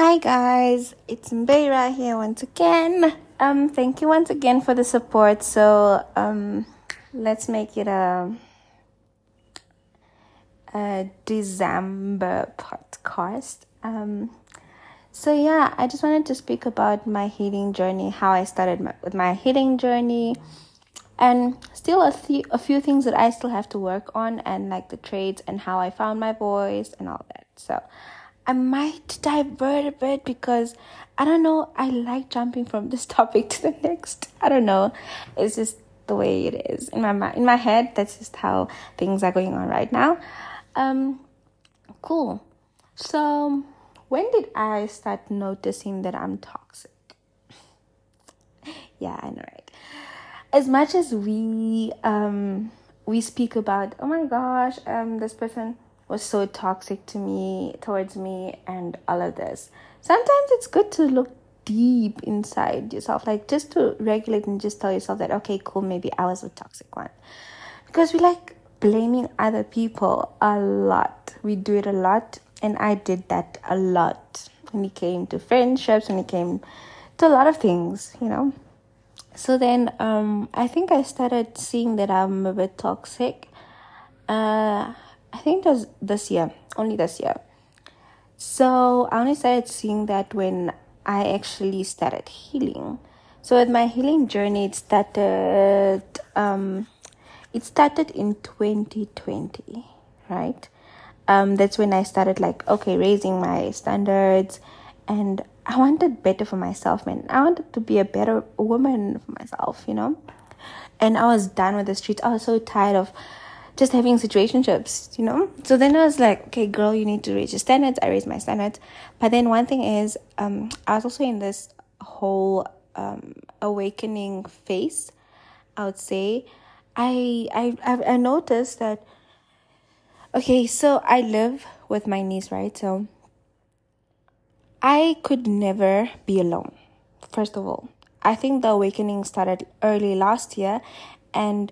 Hi guys, it's Mbeira here once again. Thank you once again for the support. So let's make it a December podcast. So yeah, I just wanted to speak about my healing journey, how I started with my healing journey, and still a few things that I still have to work on, and like the traits and how I found my voice and all that. So I might divert a bit because I don't know, I like jumping from this topic to the next. I don't know. It's just the way it is in my head. That's just how things are going on right now. Cool. So when did I start noticing that I'm toxic? Yeah, I know, right? As much as we speak about, oh my gosh, this person was so toxic towards me and all of this, sometimes it's good to look deep inside yourself, like just to regulate and just tell yourself that, okay, cool, maybe I was a toxic one, because we like blaming other people a lot. We do it a lot, and I did that a lot when it came to friendships, when it came to a lot of things, you know. So then I think I started seeing that I'm a bit toxic, I think it was this year, only this year. So I only started seeing that when I actually started healing. So with my healing journey, it started in 2020, right? That's when I started raising my standards, and I wanted better for myself, man. I wanted to be a better woman for myself, you know? And I was done with the streets. I was so tired of just having situationships, you know? So then I was like, okay, girl, you need to raise your standards. I raised my standards. But then one thing is, I was also in this whole awakening phase, I would say. I noticed that, okay, so I live with my niece, right? So I could never be alone, first of all. I think the awakening started early last year, and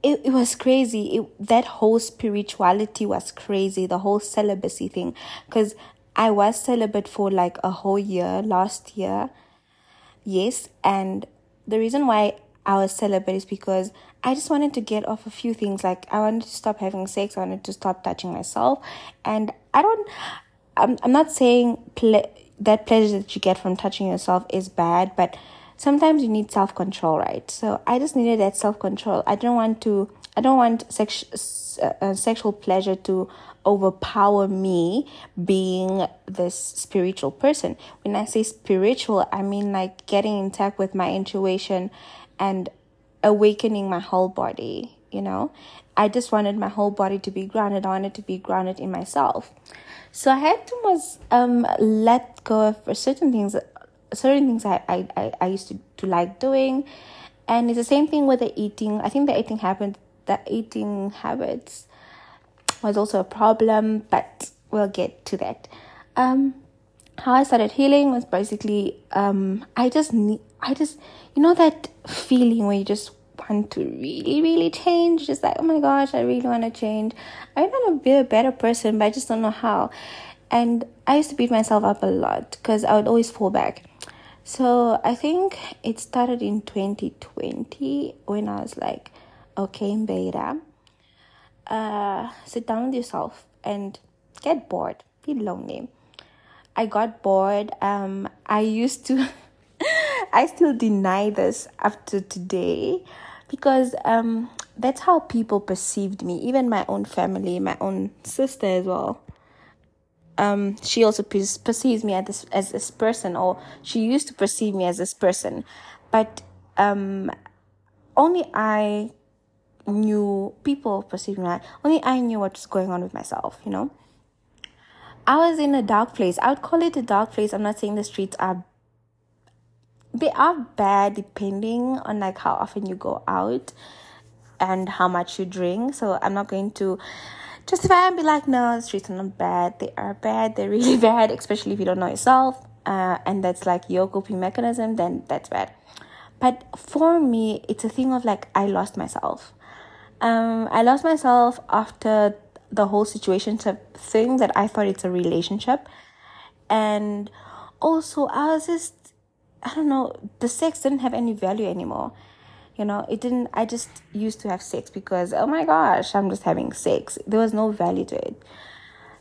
it was crazy. That whole spirituality was crazy, the whole celibacy thing, because I was celibate for like a whole year last year. Yes, and the reason why I was celibate is because I just wanted to get off a few things. Like, I wanted to stop having sex, I wanted to stop touching myself, and I'm not saying that pleasure that you get from touching yourself is bad, but sometimes you need self-control, right? So I just needed that self-control. I don't want sexual pleasure to overpower me being this spiritual person. When I say spiritual, I mean like getting in touch with my intuition and awakening my whole body, you know? I just wanted my whole body to be grounded. I wanted to be grounded in myself. So I had to let go of certain things I used to like doing. And it's the same thing with the eating. I think the eating habits was also a problem, but we'll get to that. How I started healing was basically I just you know that feeling where you just want to really, really change, just like, oh my gosh, I really want to change, I want to be a better person, but I just don't know how. And I used to beat myself up a lot because I would always fall back. So I think it started in 2020 when I was like, okay, Mbeira, sit down with yourself and get bored, be lonely. I got bored. I used to, I still deny this up to today, because that's how people perceived me, even my own family, my own sister as well. She also perceives me as this person, or she used to perceive me as this person, but only I knew. People perceived me like, only I knew what was going on with myself, you know. I was in a dark place. I would call it a dark place. I'm not saying the streets are, they are bad, depending on like how often you go out and how much you drink. So I'm not going to justify and be like, no, the streets are not bad. They are bad. They're really bad, especially if you don't know yourself. And that's like your coping mechanism, then that's bad. But for me, it's a thing of like, I lost myself. I lost myself after the whole situation thing that I thought it's a relationship. And also, I was just, I don't know, the sex didn't have any value anymore. You know, it didn't, I just used to have sex because, oh my gosh, I'm just having sex. There was no value to it.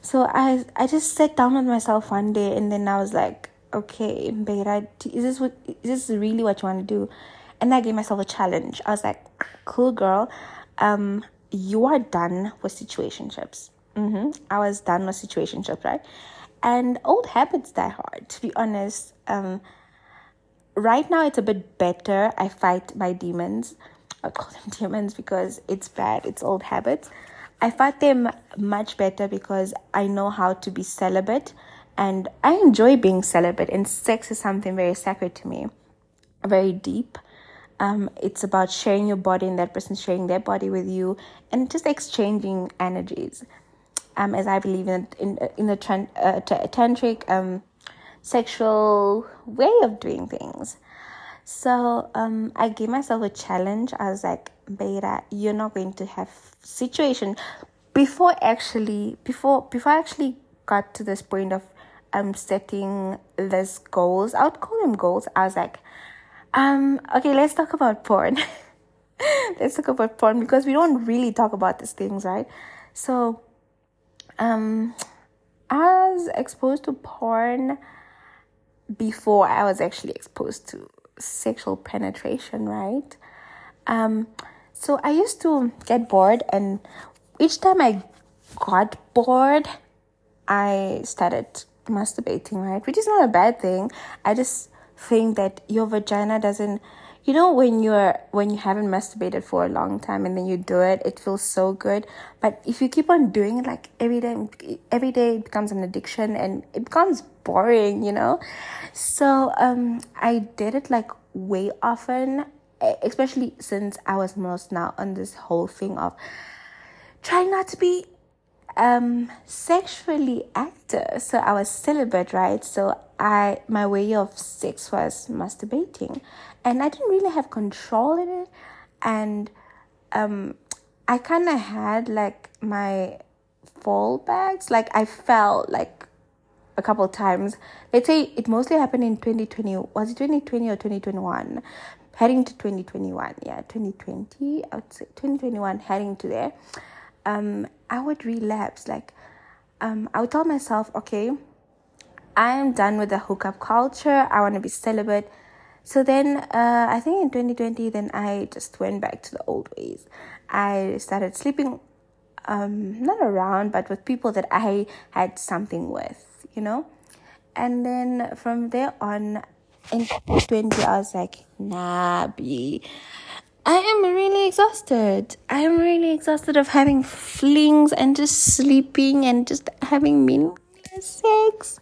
So I just sat down with myself one day, and then I was like, okay, Mbeira, is this really what you want to do? And I gave myself a challenge. I was like, cool girl, you are done with situationships. I was done with situationships, right? And old habits die hard, to be honest. Right now, it's a bit better. I fight my demons. I call them demons because it's bad. It's old habits. I fight them much better because I know how to be celibate. And I enjoy being celibate. And sex is something very sacred to me. Very deep. It's about sharing your body and that person sharing their body with you. And just exchanging energies. As I believe in the tantric... sexual way of doing things. So I gave myself a challenge. I was like, Mbeira, you're not going to have situation. Before I actually got to this point of setting these goals, I would call them goals. I was like, okay, let's talk about porn. Let's talk about porn, because we don't really talk about these things, right? So I was exposed to porn before I was actually exposed to sexual penetration, right? So I used to get bored, and each time I got bored, I started masturbating, right? Which is not a bad thing. I just think that your vagina doesn't, you know, when you haven't masturbated for a long time and then you do it, it feels so good. But if you keep on doing it like every day, it becomes an addiction and it becomes boring, you know. So I did it like way often, especially since I was most now on this whole thing of trying not to be sexually active. So I was celibate, right? So my way of sex was masturbating, and I didn't really have control in it. And I kind of had like my fallbacks. Like I fell like a couple of times. Let's say it mostly happened in 2020. Was it 2020 or 2021? Heading to 2021. Yeah, 2020. I would say 2021. Heading to there. I would relapse. Like I would tell myself, okay, I am done with the hookup culture. I want to be celibate. So then, I think in 2020, then I just went back to the old ways. I started sleeping, not around, but with people that I had something with, you know. And then from there on, in 2020, I was like, nah, B. I am really exhausted of having flings and just sleeping and just having sex.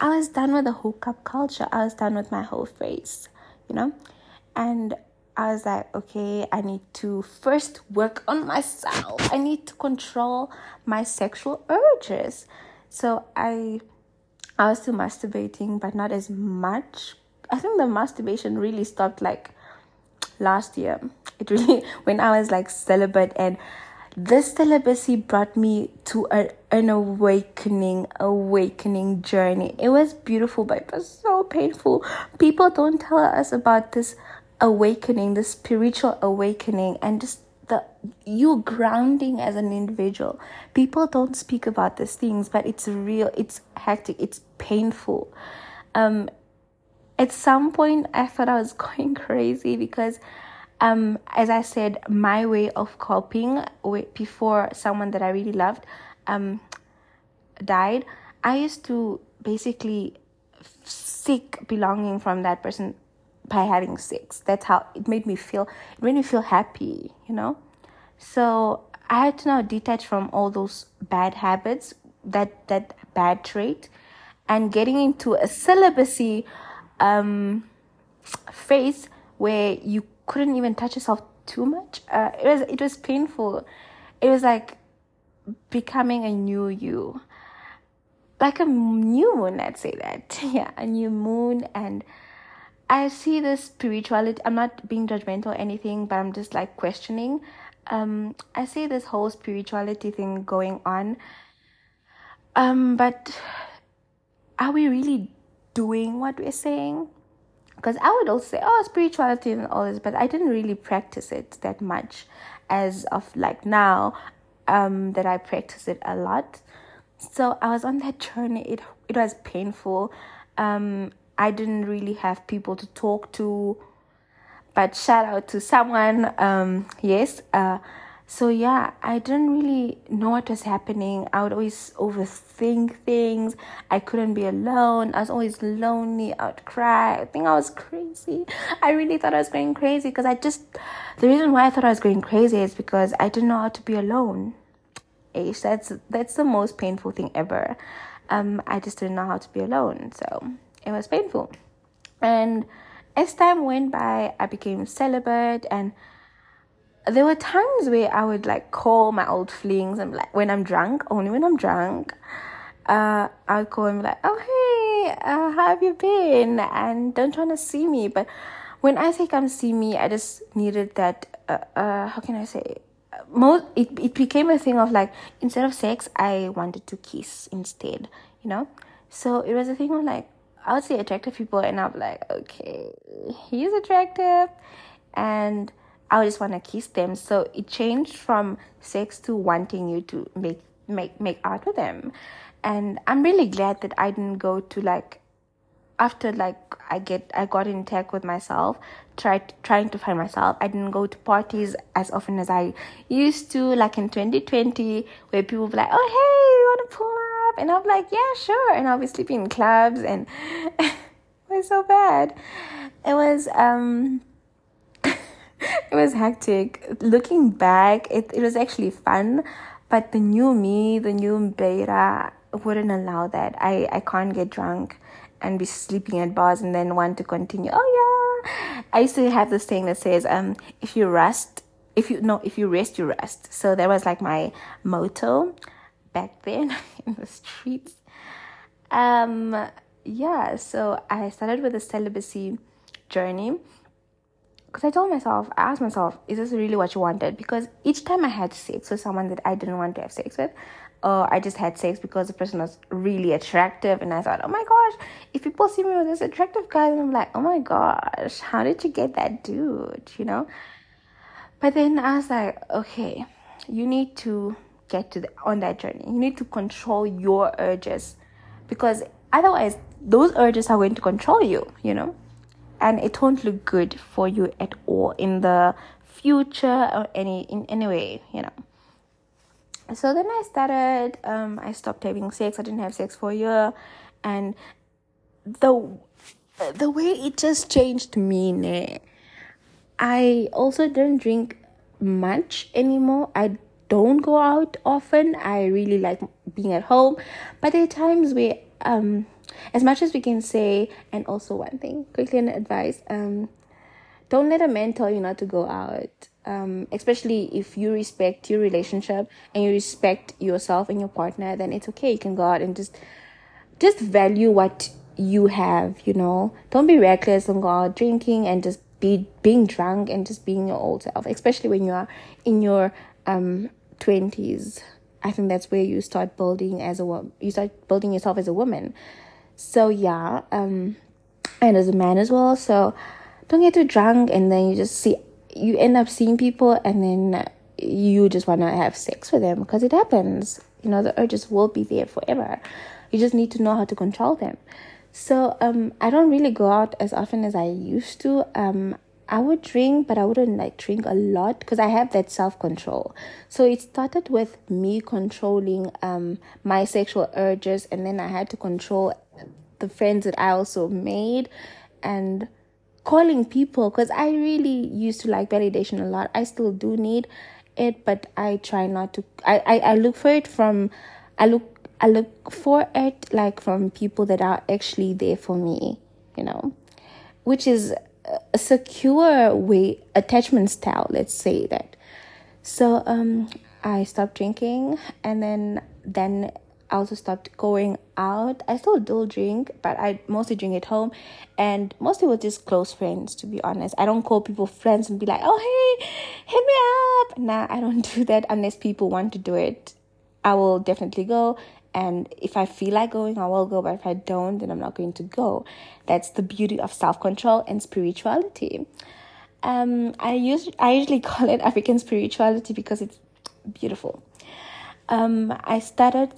I was done with the hookup culture. I was done with my whole phrase, you know. And I was like, okay, I need to first work on myself. I need to control my sexual urges. So I was still masturbating, but not as much. I think the masturbation really stopped like last year. It really, when I was like celibate, and this celibacy brought me to an awakening journey. It was beautiful, but it was so painful. People don't tell us about this awakening, this spiritual awakening, and just you grounding as an individual. People don't speak about these things, but it's real, it's hectic, it's painful. At some point, I thought I was going crazy because... as I said, my way of coping before someone that I really loved died, I used to basically seek belonging from that person by having sex. That's how it made me feel. It made me feel happy, you know. So I had to now detach from all those bad habits, that bad trait, and getting into a celibacy phase where you couldn't even touch yourself too much. It was painful. It was like becoming a new you, like a new moon. I'd say that, yeah, a new moon. And I see the spirituality. I'm not being judgmental or anything, but I'm just like questioning. I see this whole spirituality thing going on. But are we really doing what we're saying? Because I would also say, oh, spirituality and all this, but I didn't really practice it that much as of like now that I practice it a lot. So I was on that journey. It was painful. I didn't really have people to talk to, but shout out to someone. So yeah, I didn't really know what was happening. I would always overthink things. I couldn't be alone. I was always lonely. I would cry. I think I was crazy. I really thought I was going crazy because the reason why I thought I was going crazy is because I didn't know how to be alone. That's the most painful thing ever. I just didn't know how to be alone. So it was painful. And as time went by, I became celibate, and there were times where I would like call my old flings, and like only when I'm drunk, I would call and be like, oh hey, how have you been? And don't you want to see me? But when I say come see me, I just needed that. How can I say? It became a thing of like, instead of sex, I wanted to kiss instead. You know, so it was a thing of like, I would see attractive people, and I'm like, okay, he's attractive, and I just want to kiss them. So it changed from sex to wanting you to make out with them. And I'm really glad that I didn't go to like, after like I got in tech with myself, trying to find myself. I didn't go to parties as often as I used to, like in 2020, where people were like, oh hey, you want to pull up? And I'm like, yeah, sure. And I'll be sleeping in clubs, and it was so bad. It was hectic. Looking back, it was actually fun, but the new me, the new Mbeira, wouldn't allow that. I can't get drunk and be sleeping at bars and then want to continue. Oh yeah, I used to have this thing that says, if you rest, you rust. So that was like my motto back then in the streets. Yeah. So I started with a celibacy journey. Because I asked myself, is this really what you wanted? Because each time I had sex with someone that I didn't want to have sex with, or I just had sex because the person was really attractive, and I thought, oh my gosh, if people see me with this attractive guy, then I'm like, oh my gosh, how did you get that dude, you know? But then I was like, okay, you need to get on that journey. You need to control your urges, because otherwise those urges are going to control you, you know? And it won't look good for you at all in the future or in any way, you know. So then I started, I stopped having sex. I didn't have sex for a year. And the way it just changed me, I also don't drink much anymore. I don't go out often. I really like being at home. But there are times where... as much as we can say, and also one thing, quickly an advice, don't let a man tell you not to go out, especially if you respect your relationship and you respect yourself and your partner, then it's okay, you can go out and just value what you have, you know. Don't be reckless and go out drinking and just being drunk and just being your old self, especially when you are in your 20s. I think that's where you start building yourself as a woman. So yeah, and as a man as well. So don't get too drunk, and then you end up seeing people, and then you just want to have sex with them because it happens. You know, the urges will be there forever. You just need to know how to control them. So I don't really go out as often as I used to. I would drink, but I wouldn't like drink a lot because I have that self-control. So it started with me controlling my sexual urges, and then I had to control the friends that I also made and calling people, because I really used to like validation a lot. I still do need it, but I try not to. I look for it from I look for it from people that are actually there for me, you know, which is a secure way, attachment style, let's say that. So I stopped drinking, and then I also stopped going out. I still do drink, but I mostly drink at home, and mostly with just close friends, to be honest. I don't call people friends and be like, oh hey, hit me up. Nah, I don't do that unless people want to do it. I will definitely go, And if I feel like going, I will go. But if I don't, then I'm not going to go. That's the beauty of self-control and spirituality. I usually call it African spirituality because it's beautiful. I started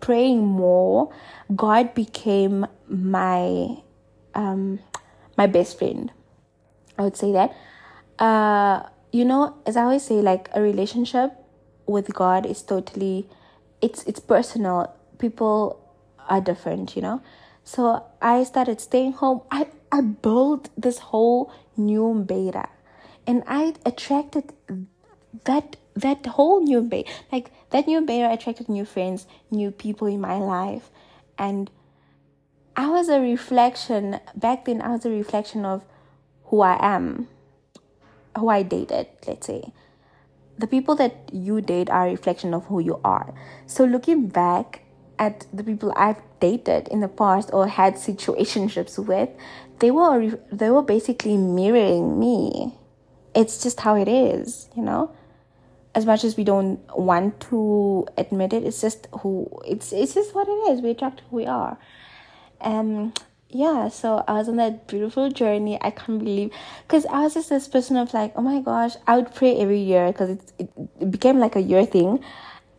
praying more. God became my my best friend. I would say that. As I always say, like, a relationship with God is totally... It's personal. People are different, you know. So I started staying home. I built this whole new Mbeira, and I attracted that whole new Mbeira. Like, that new Mbeira attracted new friends, new people in my life, and I was a reflection back then. I was a reflection of who I am, who I dated. Let's say. The people that you date are a reflection of who you are. So looking back at the people I've dated in the past or had situationships with, they were basically mirroring me. It's just how it is, you know. As much as we don't want to admit it, it's just what it is. We attract who we are. So I was on that beautiful journey. I can't believe, because I was just this person of like, oh my gosh, I would pray every year, because it became like a year thing.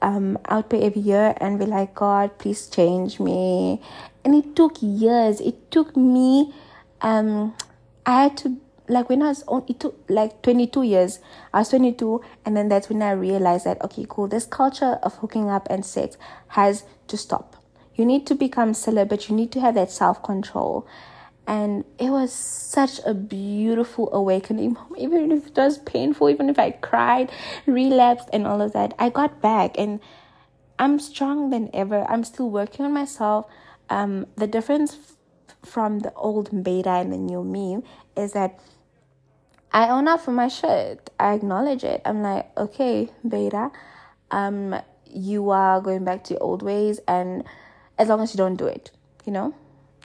I would pray every year and be like, God, please change me. And it took years. It took me, I had to, like, when I was on, it took like 22 years. I was 22, and then that's when I realized that, okay, cool, this culture of hooking up and sex has to stop. You need to become celibate. You need to have that self-control. And it was such a beautiful awakening. Even if it was painful, even if I cried, relapsed, and all of that, I got back. And I'm stronger than ever. I'm still working on myself. The difference from the old Mbeira and the new me is that I own up for my shit. I acknowledge it. I'm like, okay, Mbeira, you are going back to your old ways, and as long as you don't do it, you know?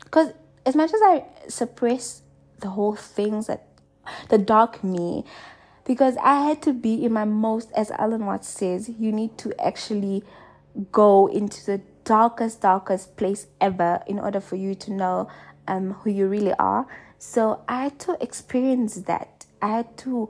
Because as much as I suppress the whole things, that the dark me, because I had to be in my most, as Alan Watts says, you need to actually go into the darkest place ever in order for you to know who you really are. So I had to experience that. I had to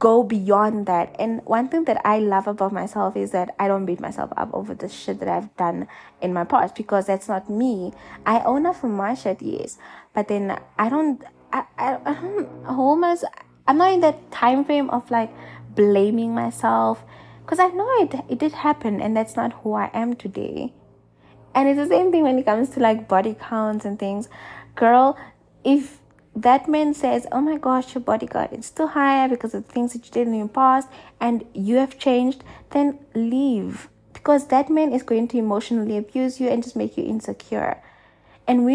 go beyond that. And one thing that I love about myself is that I don't beat myself up over the shit that I've done in my past, because that's not me. I own up for my shit, yes, but then I'm not in that time frame of like blaming myself, because I know it did happen, and that's not who I am today. And it's the same thing when it comes to like body counts and things. Girl, if that man says, oh my gosh, your body count is too high because of the things that you did in your past and you have changed, then leave. Because that man is going to emotionally abuse you and just make you insecure. And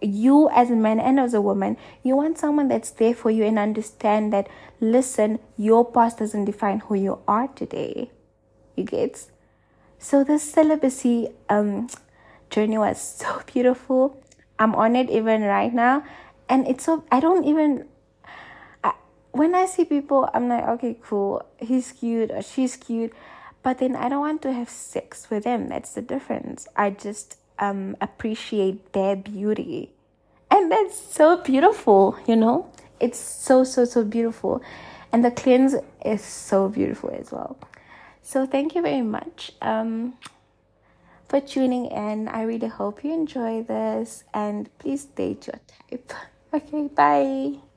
you as a man and as a woman, you want someone that's there for you and understand that, listen, your past doesn't define who you are today. You get? So this celibacy journey was so beautiful. I'm on it even right now. And it's so, when I see people, I'm like, okay, cool, he's cute or she's cute, but then I don't want to have sex with them. That's the difference. I just appreciate their beauty. And that's so beautiful, you know? It's so, so, so beautiful. And the cleanse is so beautiful as well. So thank you very much for tuning in. I really hope you enjoy this, and please date your type. Okay, bye.